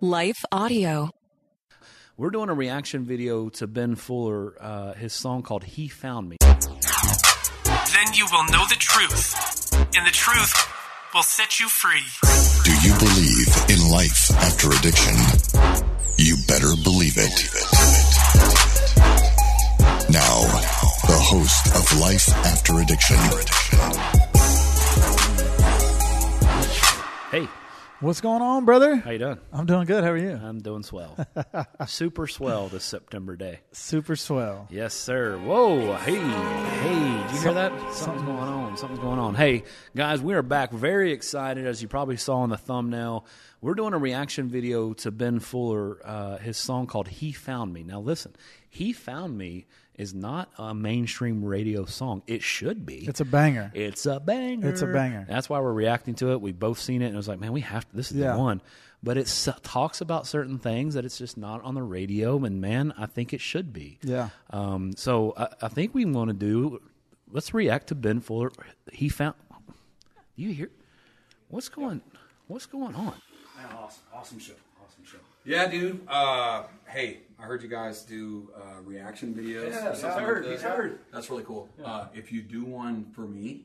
Life Audio. We're doing a reaction video to Ben Fuller, his song called He Found Me. Then you will know the truth, and the truth will set you free. Do you believe in life after addiction? You better believe it. Now, the host of Life After Addiction. Hey. What's going on, brother? How you doing? I'm doing good. How are you? I'm doing swell. Super swell this September day. Super swell. Yes, sir. Whoa. Hey. Did you hear that? Something's going on. Hey, guys, we are back. Very excited, as you probably saw in the thumbnail. We're doing a reaction video to Ben Fuller, his song called He Found Me. Now, listen, He Found Me is not a mainstream radio song. It should be. It's a banger. That's why we're reacting to it. We've both seen it, and it was like, man, we have to. This is the one. But it talks about certain things that it's just not on the radio, and, man, I think it should be. Yeah. So I think we want to do, let's react to Ben Fuller. He found, you hear, what's going on? Man, awesome show. Yeah, dude. Hey, I heard you guys do reaction videos. Yeah, or something I heard. That's really cool. Yeah. If you do one for me,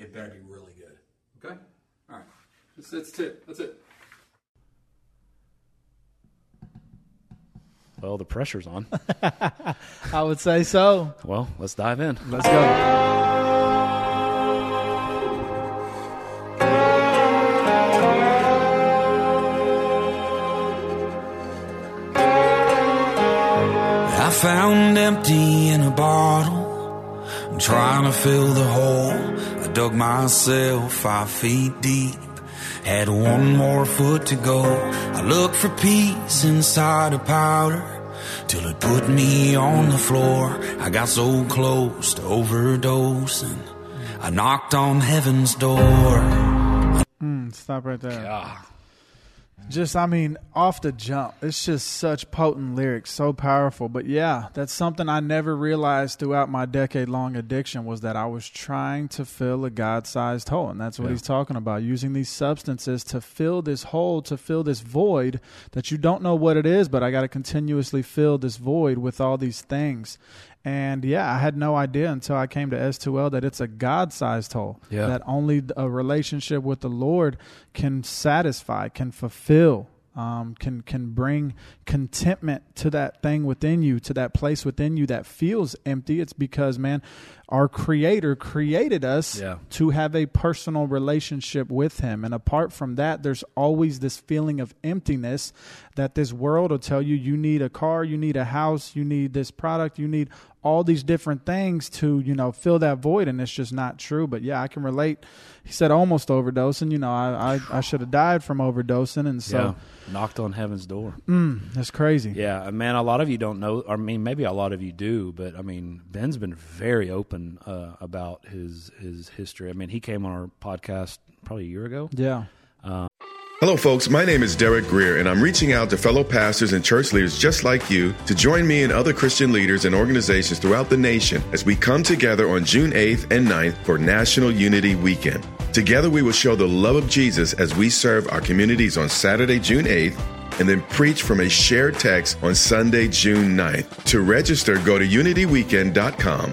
it better be really good. Okay? All right. That's it. Well, the pressure's on. I would say so. Well, let's dive in. Let's go. Found empty in a bottle, I'm trying to fill the hole. I dug myself 5 feet deep, had one more foot to go. I looked for peace inside a powder, till it put me on the floor. I got so close to overdosing, I knocked on heaven's door. Stop right there. God. Just, I mean, off the jump, it's just such potent lyrics, so powerful. But yeah, that's something I never realized throughout my decade-long addiction, was that I was trying to fill a God-sized hole. And that's what he's talking about, using these substances to fill this hole, to fill this void that you don't know what it is, but I got to continuously fill this void with all these things. And yeah, I had no idea until I came to S2L that it's a God-sized hole, that only a relationship with the Lord can satisfy, can fulfill, can bring contentment to that thing within you, to that place within you that feels empty. It's because, man, our Creator created us to have a personal relationship with Him. And apart from that, there's always this feeling of emptiness that this world will tell you. You need a car, you need a house, you need this product, you need all these different things to, you know, fill that void. And it's just not true. But yeah, I can relate. He said almost overdosing. You know, I should have died from overdosing. And so knocked on heaven's door. That's crazy. Yeah, man, a lot of you don't know. I mean, maybe a lot of you do, but I mean, Ben's been very open about his history. I mean, he came on our podcast probably a year ago. Yeah. Hello, folks. My name is Derek Greer, and I'm reaching out to fellow pastors and church leaders just like you to join me and other Christian leaders and organizations throughout the nation as we come together on June 8th and 9th for National Unity Weekend. Together, we will show the love of Jesus as we serve our communities on Saturday, June 8th, and then preach from a shared text on Sunday, June 9th. To register, go to UnityWeekend.com.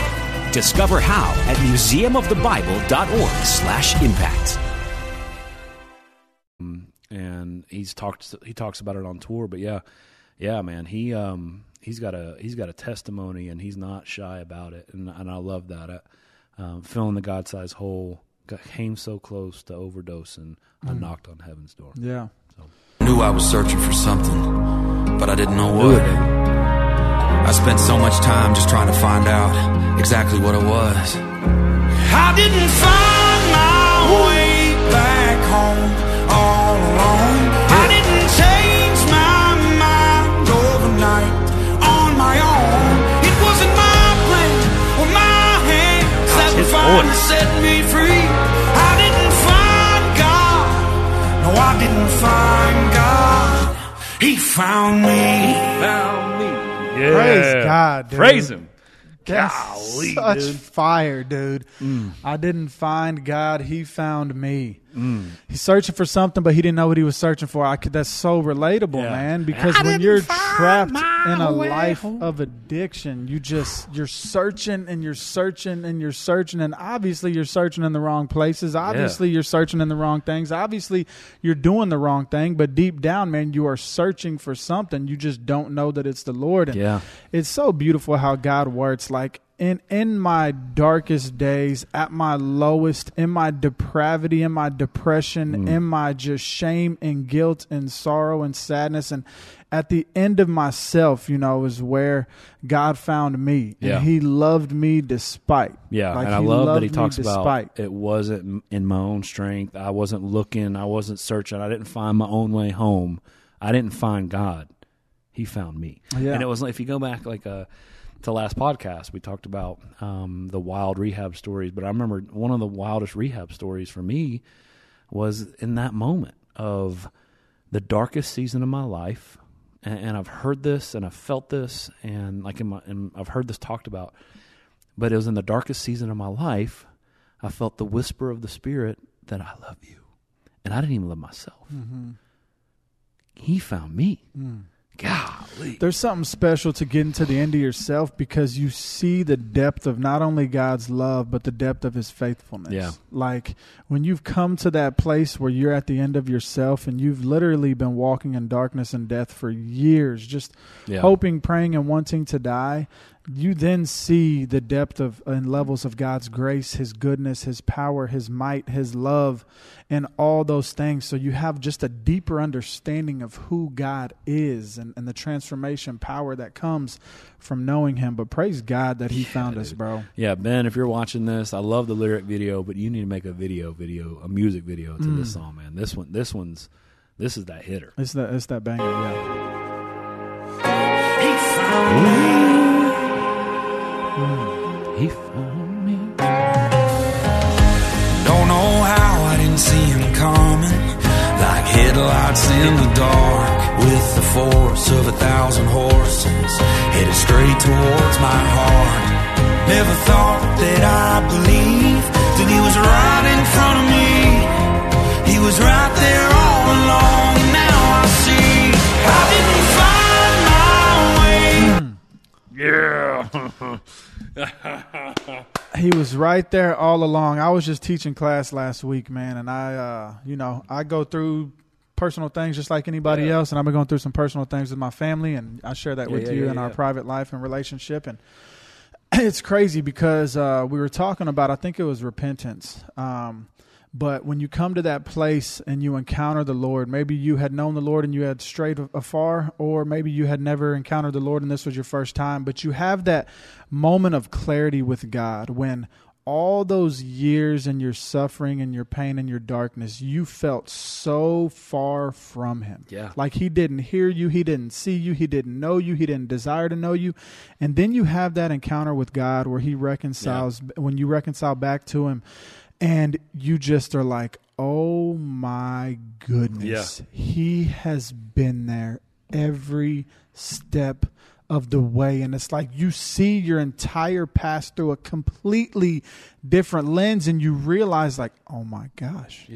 Discover how at MuseumOfTheBible.org/impact. And he talks about it on tour, but yeah, man, he's got a testimony, and he's not shy about it, and I love that. Filling the God-sized hole, came so close to overdosing, I knocked on heaven's door. Yeah, so. Knew I was searching for something, but I didn't know what. I spent so much time just trying to find out exactly what it was. I didn't find my way back home. All alone, I didn't change He found me. Yeah. Praise God, dude. Praise him. Golly, such dude. Fire, dude. I didn't find God. He found me. He's searching for something, but he didn't know what he was searching for. That's so relatable, man, because when you're trapped in a life of addiction, you're searching and you're searching and you're searching, and obviously you're searching in the wrong places. Obviously you're searching in the wrong things. Obviously you're doing the wrong thing, but deep down, man, you are searching for something. You just don't know that it's the Lord. And it's so beautiful how God works. Like, in my darkest days, at my lowest, in my depravity, in my depression, in my just shame and guilt and sorrow and sadness, and at the end of myself, is where God found me. And He loved me despite. Yeah, like, and I love that he talks about it wasn't in my own strength. I wasn't looking. I wasn't searching. I didn't find my own way home. I didn't find God. He found me. Yeah. And it was like, if you go back like to last podcast, we talked about the wild rehab stories, but I remember one of the wildest rehab stories for me was in that moment of the darkest season of my life. And I've heard this and I've felt this, and like and I've heard this talked about, but it was in the darkest season of my life. I felt the whisper of the Spirit that I love you, and I didn't even love myself. Mm-hmm. He found me. Golly. There's something special to getting to the end of yourself, because you see the depth of not only God's love, but the depth of his faithfulness. Yeah. Like, when you've come to that place where you're at the end of yourself and you've literally been walking in darkness and death for years, just hoping, praying, and wanting to die, you then see the depth of and levels of God's grace, his goodness, his power, his might, his love, and all those things. So you have just a deeper understanding of who God is, and the transformation power that comes from knowing him. But praise God that he found us, bro. Yeah, Ben, if you're watching this, I love the lyric video, but you need to make a a music video to this song, man. This is that hitter. It's that banger, yeah. He found me. Don't know how I didn't see him coming, like headlights in the dark, with the force of 1,000 horses, headed straight towards my heart. Never thought that I'd believe that he was right in front of me. He was right there all along, and now I see I didn't find my way. Yeah. He was right there all along. I was just teaching class last week, man, and I go through personal things just like anybody else, and I've been going through some personal things with my family, and I share that with you in our private life and relationship. And it's crazy because we were talking about, I think it was repentance. But when you come to that place and you encounter the Lord, maybe you had known the Lord and you had strayed afar, or maybe you had never encountered the Lord and this was your first time, but you have that moment of clarity with God when all those years and your suffering and your pain and your darkness, you felt so far from him. Yeah. Like, he didn't hear you. He didn't see you. He didn't know you. He didn't desire to know you. And then you have that encounter with God where he reconciles, when you reconcile back to him, and you just are like, oh my goodness, he has been there every step of the way. And it's like you see your entire past through a completely different lens, and you realize, like, oh my gosh,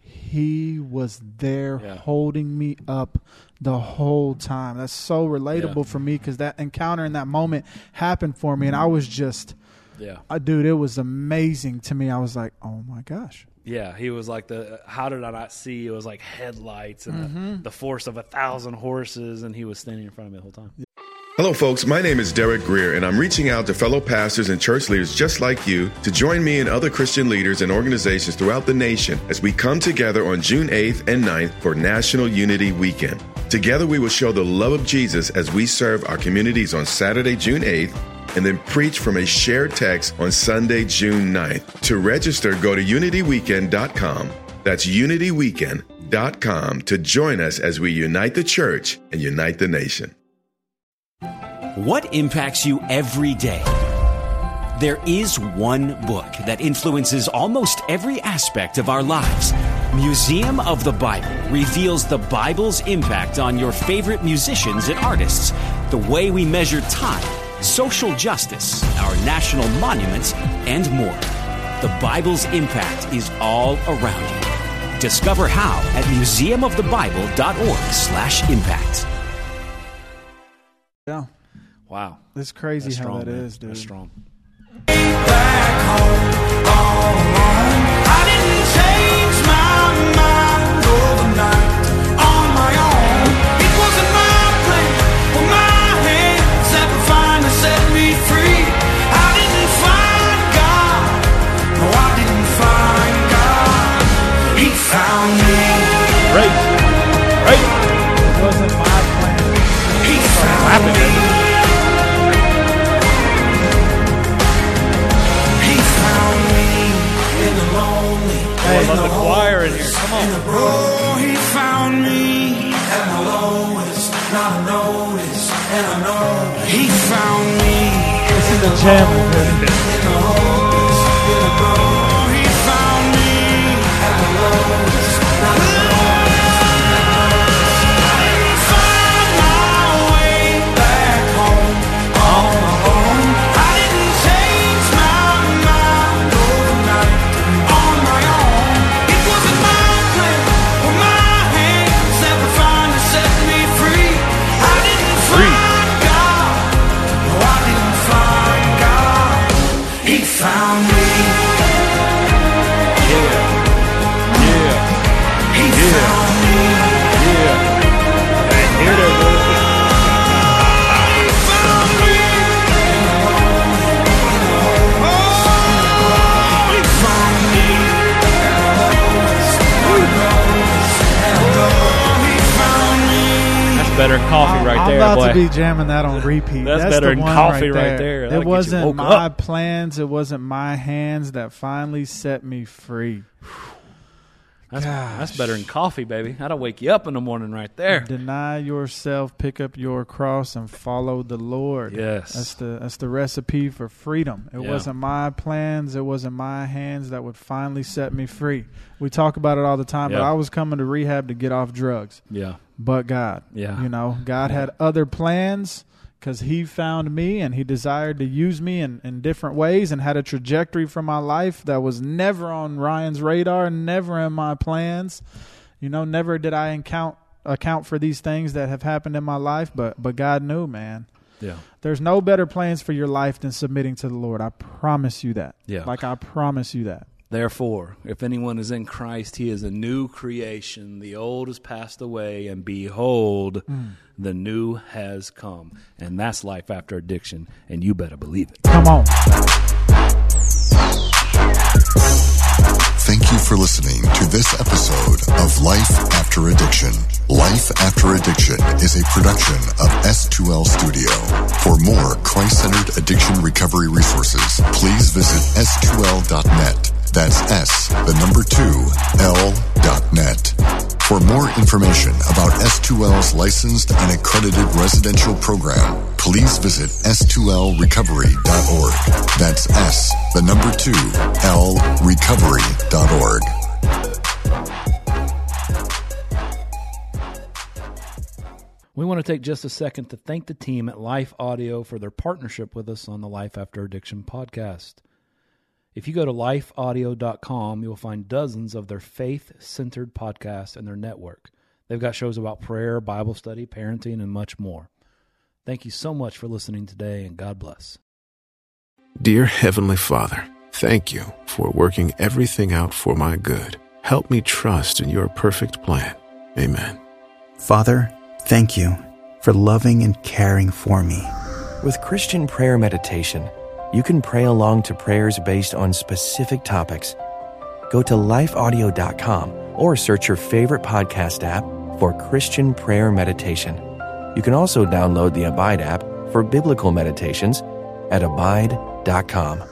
he was there holding me up the whole time. That's so relatable for me, because that encounter in that moment happened for me, and I was just... Yeah, dude, it was amazing to me. I was like, oh my gosh. Yeah, he was like how did I not see? It was like headlights and the force of 1,000 horses, and he was standing in front of me the whole time. Hello, folks. My name is Derek Greer, and I'm reaching out to fellow pastors and church leaders just like you to join me and other Christian leaders and organizations throughout the nation as we come together on June 8th and 9th for National Unity Weekend. Together, we will show the love of Jesus as we serve our communities on Saturday, June 8th, and then preach from a shared text on Sunday, June 9th. To register, go to UnityWeekend.com. That's UnityWeekend.com to join us as we unite the church and unite the nation. What impacts you every day? There is one book that influences almost every aspect of our lives. Museum of the Bible reveals the Bible's impact on your favorite musicians and artists, the way we measure time, social justice, our national monuments, and more. The Bible's impact is all around you. Discover how at museumofthebible.org/impact. Yeah. Wow. It's crazy. That's how strong, that man. Is, dude. That's strong. Back home, all alone. I didn't change my mind overnight on my own. It wasn't my plan or my hand that would finally set me free. I didn't find God. No, I didn't find God. He found me. Right. Right. It wasn't my plan. He found me. I love the choir in here. Come on. Oh, he found me at my lowest, not noticed, and I know he found me. This is the jam. Oh, he found me at my lowest, not noticed. I didn't find my way back home on my own. I didn't change my mind overnight. Found me. Yeah. Yeah. He found me. Yeah. And here they go. He found me. Oh, he found me. Oh, he found me. That's better than coffee right there, boy. I'm about to be jamming that on repeat. That's better than coffee right there. It wasn't my plans, it wasn't my hands that finally set me free. That's better than coffee, baby. That'll wake you up in the morning right there. Deny yourself, pick up your cross, and follow the Lord. Yes. That's the recipe for freedom. It wasn't my plans, it wasn't my hands that would finally set me free. We talk about it all the time, but I was coming to rehab to get off drugs. Yeah. But God. Yeah. You know, God had other plans. Because he found me and he desired to use me in different ways and had a trajectory for my life that was never on Ryan's radar, never in my plans. You know, never did I account for these things that have happened in my life, but God knew, man. Yeah. There's no better plans for your life than submitting to the Lord. I promise you that. Yeah. Like, I promise you that. Therefore, if anyone is in Christ, he is a new creation. The old has passed away, and behold, the new has come. And that's life after addiction, and you better believe it. Come on. Thank you for listening to this episode of Life After Addiction. Life After Addiction is a production of S2L Studio. For more Christ-centered addiction recovery resources, please visit s2l.net. That's S2L.net. For more information about S2L's licensed and accredited residential program, please visit s2lrecovery.org. That's S2L recovery.org. We want to take just a second to thank the team at Life Audio for their partnership with us on the Life After Addiction podcast. If you go to lifeaudio.com, you'll find dozens of their faith-centered podcasts and their network. They've got shows about prayer, Bible study, parenting, and much more. Thank you so much for listening today, and God bless. Dear Heavenly Father, thank you for working everything out for my good. Help me trust in your perfect plan. Amen. Father, thank you for loving and caring for me. With Christian prayer meditation, you can pray along to prayers based on specific topics. Go to lifeaudio.com or search your favorite podcast app for Christian Prayer Meditation. You can also download the Abide app for biblical meditations at abide.com.